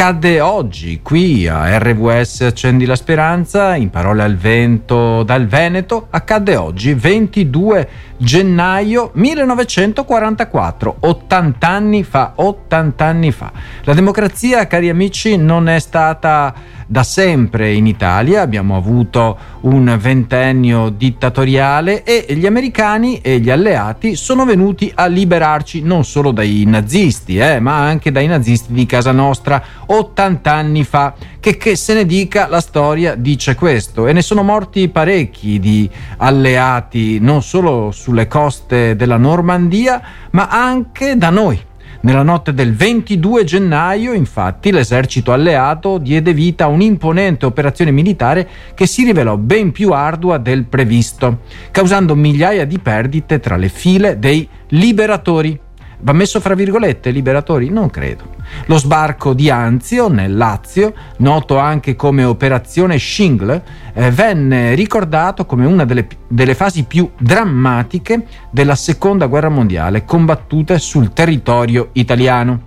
accadde oggi qui a RWS Accendi la Speranza, in Parole al vento dal Veneto, accadde oggi 22 gennaio 1944, 80 anni fa. La democrazia, cari amici, non è stata da sempre in Italia, abbiamo avuto un ventennio dittatoriale e gli americani e gli alleati sono venuti a liberarci non solo dai nazisti, ma anche dai nazisti di casa nostra 80 anni fa. Che se ne dica, la storia dice questo, e ne sono morti parecchi di alleati, non solo sulle coste della Normandia ma anche da noi. Nella notte del 22 gennaio, infatti, l'esercito alleato diede vita a un'imponente operazione militare che si rivelò ben più ardua del previsto, causando migliaia di perdite tra le file dei liberatori. Va messo fra virgolette liberatori? Non credo. Lo sbarco di Anzio nel Lazio, noto anche come Operazione Shingle, venne ricordato come una delle fasi più drammatiche della Seconda Guerra Mondiale combattute sul territorio italiano.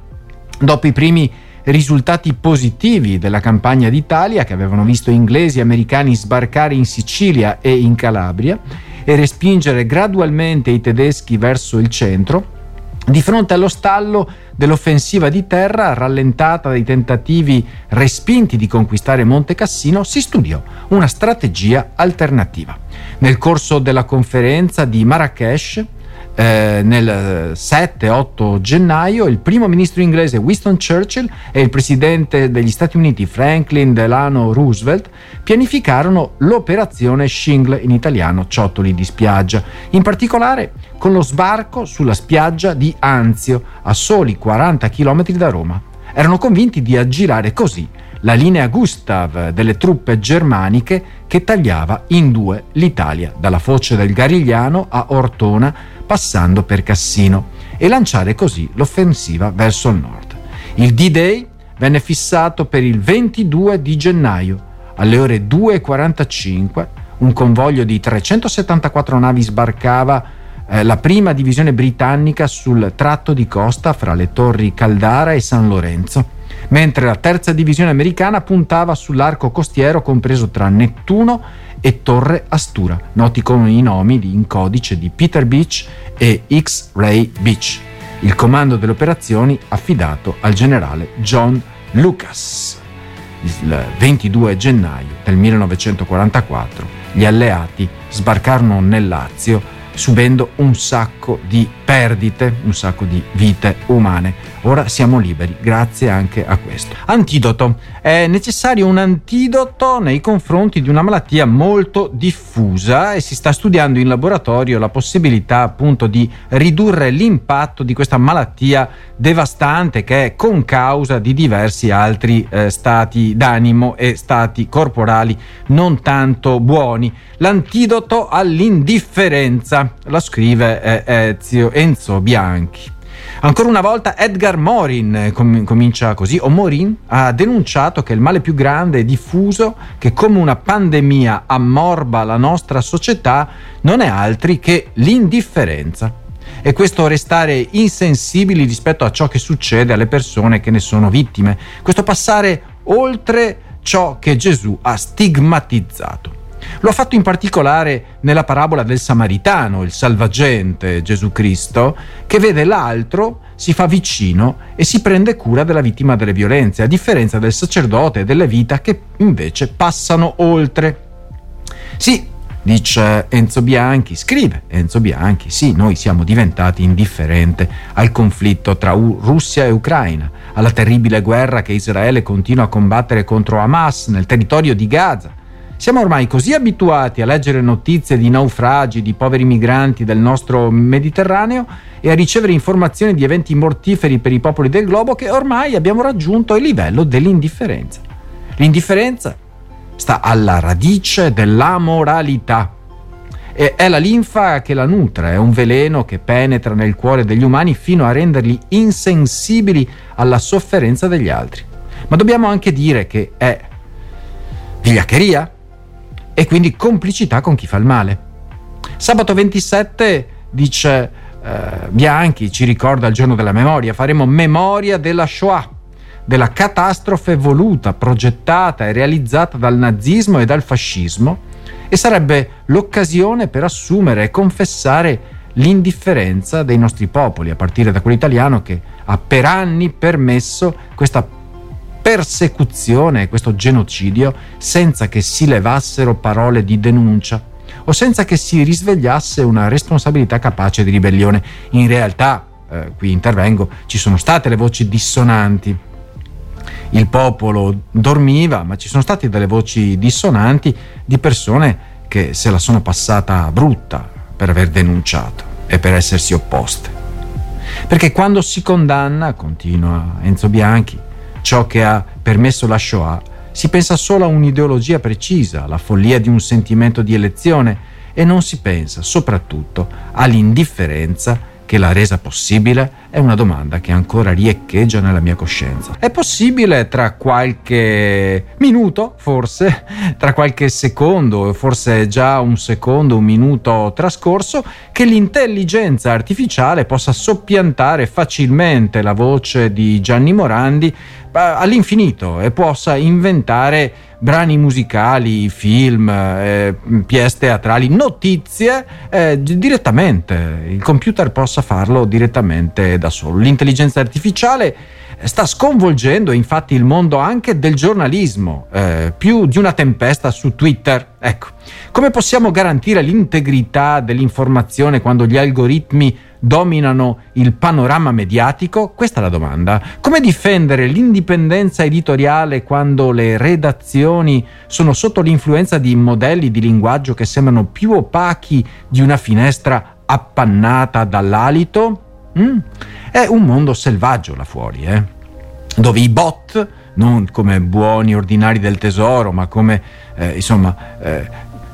Dopo i primi risultati positivi della campagna d'Italia, che avevano visto inglesi e americani sbarcare in Sicilia e in Calabria e respingere gradualmente i tedeschi verso il centro, di fronte allo stallo dell'offensiva di terra, rallentata dai tentativi respinti di conquistare Monte Cassino, si studiò una strategia alternativa. Nel corso della conferenza di Marrakech, nel 7-8 gennaio, il primo ministro inglese Winston Churchill e il presidente degli Stati Uniti Franklin Delano Roosevelt pianificarono l'operazione Shingle, in italiano ciottoli di spiaggia, in particolare con lo sbarco sulla spiaggia di Anzio, a soli 40 km da Roma. Erano convinti di aggirare così la linea Gustav delle truppe germaniche, che tagliava in due l'Italia dalla foce del Garigliano a Ortona, passando per Cassino, e lanciare così l'offensiva verso il nord. Il D-Day venne fissato per il 22 di gennaio. Alle ore 2:45 un convoglio di 374 navi sbarcava la prima divisione britannica sul tratto di costa fra le torri Caldara e San Lorenzo, mentre la terza divisione americana puntava sull'arco costiero compreso tra Nettuno e Torre Astura, noti con i nomi in codice di Peter Beach e X-Ray Beach. Il comando delle operazioni affidato al generale John Lucas. Il 22 gennaio del 1944 gli alleati sbarcarono nel Lazio, subendo un sacco di perdite, un sacco di vite umane. Ora siamo liberi grazie anche a questo. Antidoto. È necessario un antidoto nei confronti di una malattia molto diffusa e si sta studiando in laboratorio la possibilità, appunto, di ridurre l'impatto di questa malattia devastante, che è concausa di diversi altri stati d'animo e stati corporali non tanto buoni. L'antidoto all'indifferenza. La scrive Ezio Enzo Bianchi. Ancora una volta Edgar Morin comincia così, o Morin, ha denunciato che il male più grande e diffuso che come una pandemia ammorba la nostra società non è altri che l'indifferenza. E questo restare insensibili rispetto a ciò che succede alle persone che ne sono vittime, questo passare oltre ciò che Gesù ha stigmatizzato. Lo ha fatto in particolare nella parabola del Samaritano, il salvagente Gesù Cristo, che vede l'altro, si fa vicino e si prende cura della vittima delle violenze, a differenza del sacerdote e delle vite che invece passano oltre. Sì, dice Enzo Bianchi, scrive Enzo Bianchi, sì, noi siamo diventati indifferenti al conflitto tra Russia e Ucraina, alla terribile guerra che Israele continua a combattere contro Hamas nel territorio di Gaza. Siamo ormai così abituati a leggere notizie di naufragi, di poveri migranti del nostro Mediterraneo e a ricevere informazioni di eventi mortiferi per i popoli del globo, che ormai abbiamo raggiunto il livello dell'indifferenza. L'indifferenza sta alla radice dell'amoralità. È la linfa che la nutre, è un veleno che penetra nel cuore degli umani fino a renderli insensibili alla sofferenza degli altri. Ma dobbiamo anche dire che è vigliaccheria e quindi complicità con chi fa il male. Sabato 27, dice Bianchi, ci ricorda il giorno della memoria, faremo memoria della Shoah. della catastrofe voluta, progettata e realizzata dal nazismo e dal fascismo, e sarebbe l'occasione per assumere e confessare l'indifferenza dei nostri popoli, a partire da quello italiano, che ha per anni permesso questa persecuzione e questo genocidio senza che si levassero parole di denuncia o senza che si risvegliasse una responsabilità capace di ribellione. In realtà, qui intervengo, ci sono state le voci dissonanti. Il popolo dormiva, ma ci sono state delle voci dissonanti di persone che se la sono passata brutta per aver denunciato e per essersi opposte. Perché quando si condanna, continua Enzo Bianchi, ciò che ha permesso la Shoah, si pensa solo a un'ideologia precisa, alla follia di un sentimento di elezione, e non si pensa soprattutto all'indifferenza che l'ha resa possibile. È una domanda che ancora riecheggia nella mia coscienza. È possibile tra qualche minuto, forse, tra qualche secondo, forse già un secondo, un minuto trascorso, che l'intelligenza artificiale possa soppiantare facilmente la voce di Gianni Morandi all'infinito e possa inventare brani musicali, film, pièce teatrali, notizie direttamente. Il computer possa farlo direttamente da solo. L'intelligenza artificiale sta sconvolgendo infatti il mondo anche del giornalismo, più di una tempesta su Twitter. Ecco, come possiamo garantire l'integrità dell'informazione quando gli algoritmi dominano il panorama mediatico? Questa è la domanda. Come difendere l'indipendenza editoriale quando le redazioni sono sotto l'influenza di modelli di linguaggio che sembrano più opachi di una finestra appannata dall'alito? È un mondo selvaggio là fuori, dove i bot, non come buoni ordinari del tesoro, ma come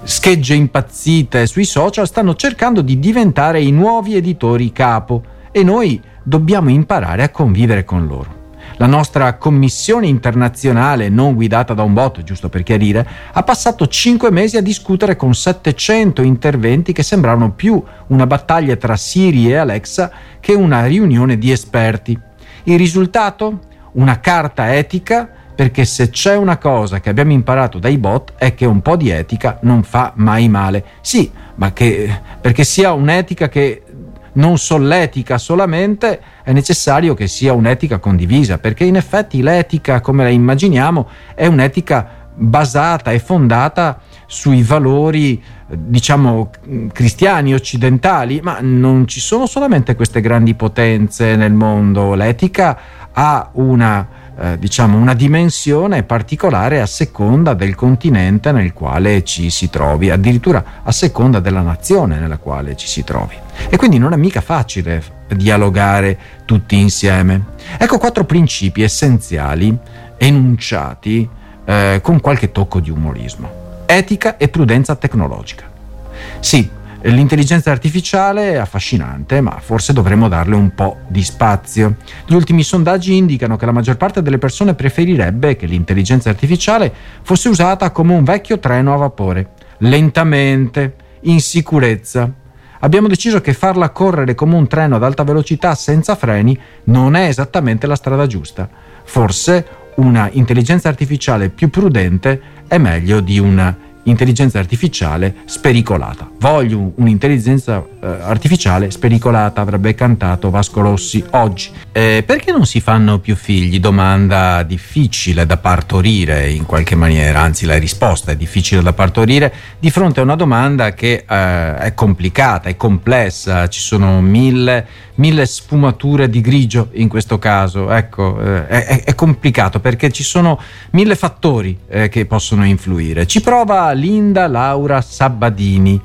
schegge impazzite sui social, stanno cercando di diventare i nuovi editori capo, e noi dobbiamo imparare a convivere con loro. La nostra commissione internazionale, non guidata da un bot, giusto per chiarire, ha passato 5 mesi a discutere con 700 interventi che sembravano più una battaglia tra Siri e Alexa che una riunione di esperti. Il risultato? Una carta etica, perché se c'è una cosa che abbiamo imparato dai bot è che un po' di etica non fa mai male. Sì, ma perché sia un'etica che non solletica solamente, è necessario che sia un'etica condivisa, perché in effetti l'etica, come la immaginiamo, è un'etica basata e fondata sui valori, diciamo, cristiani, occidentali, ma non ci sono solamente queste grandi potenze nel mondo. L'etica ha una dimensione particolare a seconda del continente nel quale ci si trovi, addirittura a seconda della nazione nella quale ci si trovi. E quindi non è mica facile dialogare tutti insieme. Ecco 4 principi essenziali enunciati con qualche tocco di umorismo. Etica e prudenza tecnologica. Sì, l'intelligenza artificiale è affascinante, ma forse dovremmo darle un po' di spazio. Gli ultimi sondaggi indicano che la maggior parte delle persone preferirebbe che l'intelligenza artificiale fosse usata come un vecchio treno a vapore, lentamente, in sicurezza. Abbiamo deciso che farla correre come un treno ad alta velocità senza freni non è esattamente la strada giusta. Forse una intelligenza artificiale più prudente è meglio di una intelligenza artificiale spericolata. Voglio un'intelligenza artificiale spericolata, avrebbe cantato Vasco Rossi oggi. Perché non si fanno più figli? Domanda difficile da partorire in qualche maniera, anzi la risposta è difficile da partorire di fronte a una domanda che è complicata, è complessa, ci sono mille sfumature di grigio in questo caso. Ecco, è complicato perché ci sono 1000 fattori che possono influire. Ci prova Linda Laura Sabbadini.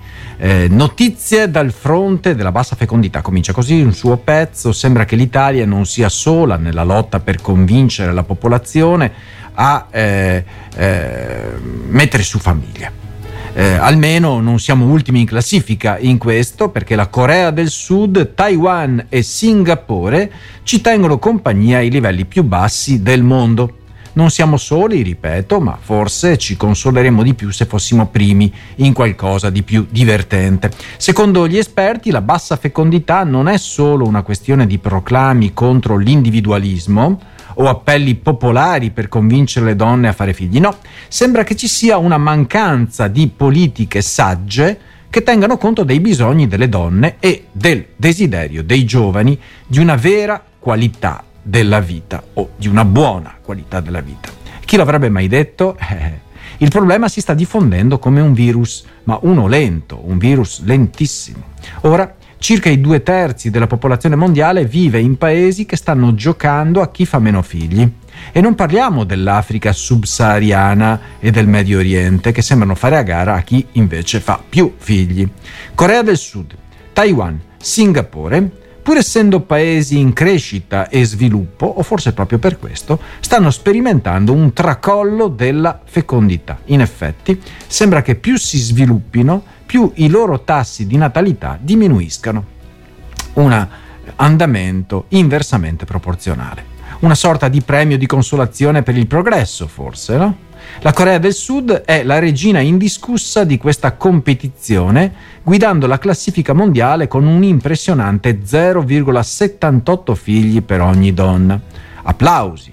Notizie dal fronte della bassa fecondità, comincia così un suo pezzo. Sembra che l'Italia non sia sola nella lotta per convincere la popolazione a mettere su famiglia. Almeno non siamo ultimi in classifica in questo, perché la Corea del Sud, Taiwan e Singapore ci tengono compagnia ai livelli più bassi del mondo. Non siamo soli, ripeto, ma forse ci consoleremmo di più se fossimo primi in qualcosa di più divertente. Secondo gli esperti, la bassa fecondità non è solo una questione di proclami contro l'individualismo o appelli popolari per convincere le donne a fare figli. No, sembra che ci sia una mancanza di politiche sagge che tengano conto dei bisogni delle donne e del desiderio dei giovani di una vera qualità della vita o di una buona qualità della vita. Chi l'avrebbe mai detto? Il problema si sta diffondendo come un virus, ma uno lento, un virus lentissimo. Ora, circa i 2/3 della popolazione mondiale vive in paesi che stanno giocando a chi fa meno figli. E non parliamo dell'Africa subsahariana e del Medio Oriente, che sembrano fare a gara a chi invece fa più figli. Corea del Sud, Taiwan, Singapore, pur essendo paesi in crescita e sviluppo, o forse proprio per questo, stanno sperimentando un tracollo della fecondità. In effetti, sembra che più si sviluppino, più i loro tassi di natalità diminuiscano. Un andamento inversamente proporzionale. Una sorta di premio di consolazione per il progresso, forse, no? La Corea del Sud è la regina indiscussa di questa competizione, guidando la classifica mondiale con un impressionante 0,78 figli per ogni donna. Applausi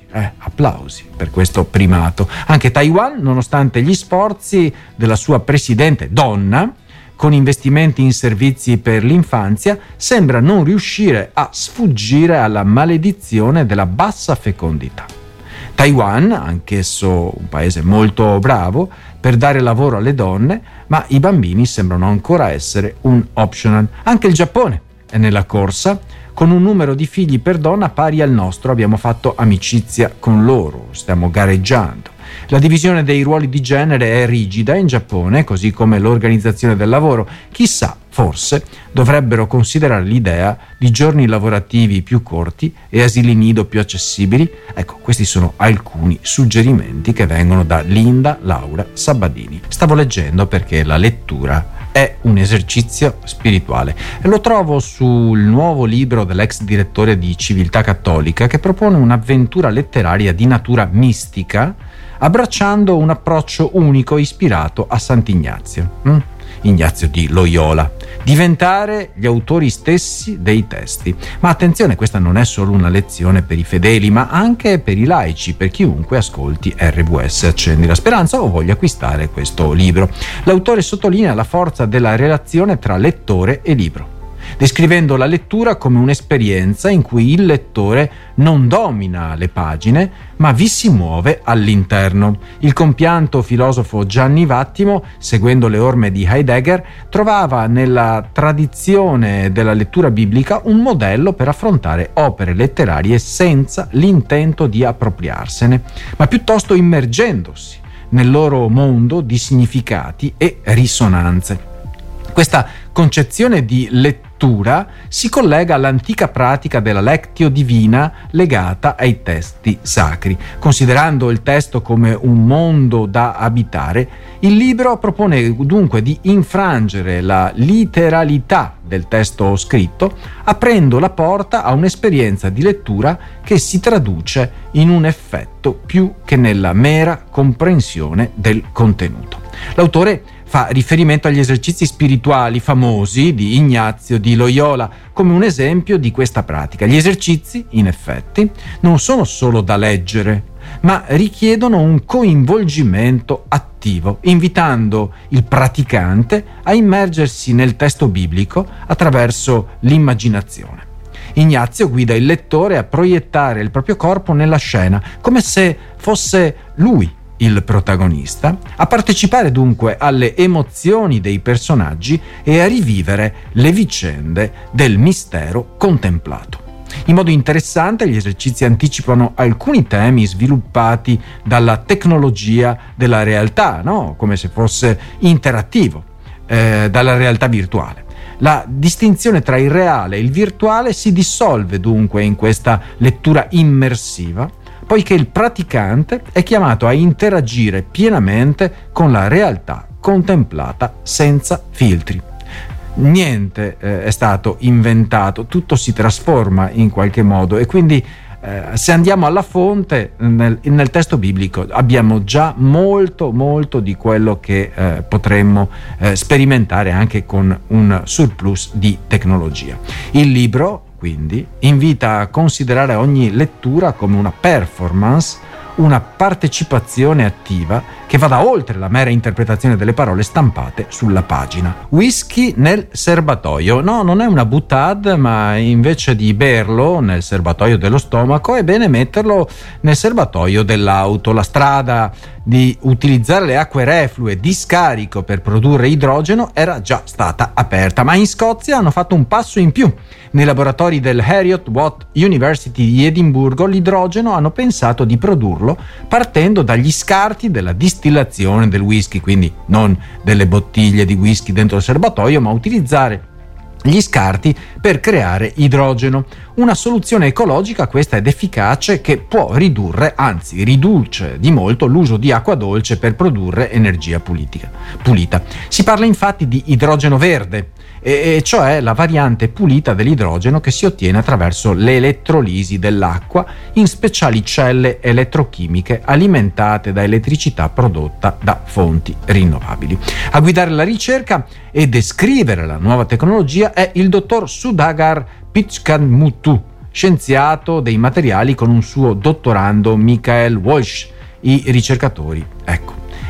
per questo primato. Anche Taiwan, nonostante gli sforzi della sua presidente donna, con investimenti in servizi per l'infanzia, sembra non riuscire a sfuggire alla maledizione della bassa fecondità. Taiwan, anch'esso un paese molto bravo per dare lavoro alle donne, ma i bambini sembrano ancora essere un optional. Anche il Giappone è nella corsa, con un numero di figli per donna pari al nostro. Abbiamo fatto amicizia con loro, stiamo gareggiando. La divisione dei ruoli di genere è rigida in Giappone, così come l'organizzazione del lavoro. Chissà, forse dovrebbero considerare l'idea di giorni lavorativi più corti e asili nido più accessibili. Ecco, questi sono alcuni suggerimenti che vengono da Linda Laura Sabadini. Stavo leggendo perché la lettura è un esercizio spirituale e lo trovo sul nuovo libro dell'ex direttore di Civiltà Cattolica, che propone un'avventura letteraria di natura mistica, abbracciando un approccio unico ispirato a Sant'Ignazio, Ignazio di Loyola. Diventare gli autori stessi dei testi. Ma attenzione, questa non è solo una lezione per i fedeli, ma anche per i laici, per chiunque ascolti RWS Accendi la Speranza o voglia acquistare questo libro. L'autore sottolinea la forza della relazione tra lettore e libro, descrivendo la lettura come un'esperienza in cui il lettore non domina le pagine, ma vi si muove all'interno. Il compianto filosofo Gianni Vattimo, seguendo le orme di Heidegger, trovava nella tradizione della lettura biblica un modello per affrontare opere letterarie senza l'intento di appropriarsene, ma piuttosto immergendosi nel loro mondo di significati e risonanze. Questa concezione di lettura si collega all'antica pratica della lectio divina legata ai testi sacri. Considerando il testo come un mondo da abitare, il libro propone dunque di infrangere la literalità del testo scritto, aprendo la porta a un'esperienza di lettura che si traduce in un effetto più che nella mera comprensione del contenuto. L'autore fa riferimento agli esercizi spirituali famosi di Ignazio di Loyola come un esempio di questa pratica. Gli esercizi, in effetti, non sono solo da leggere, ma richiedono un coinvolgimento attivo, invitando il praticante a immergersi nel testo biblico attraverso l'immaginazione. Ignazio guida il lettore a proiettare il proprio corpo nella scena, come se fosse lui il protagonista, a partecipare dunque alle emozioni dei personaggi e a rivivere le vicende del mistero contemplato. In modo interessante, gli esercizi anticipano alcuni temi sviluppati dalla tecnologia della realtà, no? Come se fosse interattivo, dalla realtà virtuale. La distinzione tra il reale e il virtuale si dissolve dunque in questa lettura immersiva, poiché il praticante è chiamato a interagire pienamente con la realtà contemplata senza filtri. Niente è stato inventato, tutto si trasforma in qualche modo, e quindi se andiamo alla fonte nel testo biblico abbiamo già molto di quello che potremmo sperimentare anche con un surplus di tecnologia. Il libro quindi, invita a considerare ogni lettura come una performance, una partecipazione attiva che vada oltre la mera interpretazione delle parole stampate sulla pagina. Whisky nel serbatoio. No, non è una boutade, ma invece di berlo nel serbatoio dello stomaco è bene metterlo nel serbatoio dell'auto. La strada di utilizzare le acque reflue di scarico per produrre idrogeno era già stata aperta, ma in Scozia hanno fatto un passo in più. Nei laboratori del Heriot-Watt University di Edimburgo l'idrogeno hanno pensato di produrlo partendo dagli scarti della distillazione del whisky, quindi non delle bottiglie di whisky dentro il serbatoio, ma utilizzare gli scarti per creare idrogeno. Una soluzione ecologica questa ed efficace, che può ridurre, anzi riduce di molto, l'uso di acqua dolce per produrre energia pulita. Si parla infatti di idrogeno verde, e cioè la variante pulita dell'idrogeno che si ottiene attraverso l'elettrolisi dell'acqua in speciali celle elettrochimiche alimentate da elettricità prodotta da fonti rinnovabili. A guidare la ricerca e descrivere la nuova tecnologia è il dottor Sudagar Pitskanmutu, scienziato dei materiali, con un suo dottorando Michael Walsh. I ricercatori,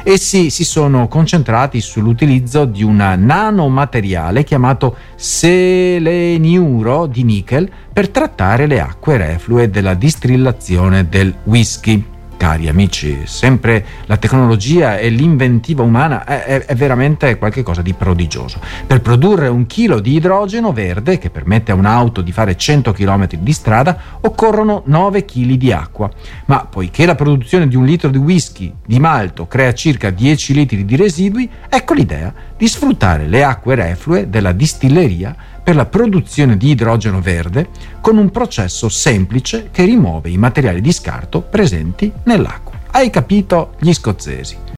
essi si sono concentrati sull'utilizzo di un nanomateriale chiamato selenuro di nickel per trattare le acque reflue della distillazione del whisky. Cari amici, sempre la tecnologia e l'inventiva umana è veramente qualcosa di prodigioso. Per produrre 1 chilo di idrogeno verde, che permette a un'auto di fare 100 km di strada, occorrono 9 kg di acqua. Ma poiché la produzione di 1 litro di whisky di malto crea circa 10 litri di residui, ecco l'idea di sfruttare le acque reflue della distilleria per la produzione di idrogeno verde con un processo semplice che rimuove i materiali di scarto presenti nell'acqua. Hai capito, gli scozzesi?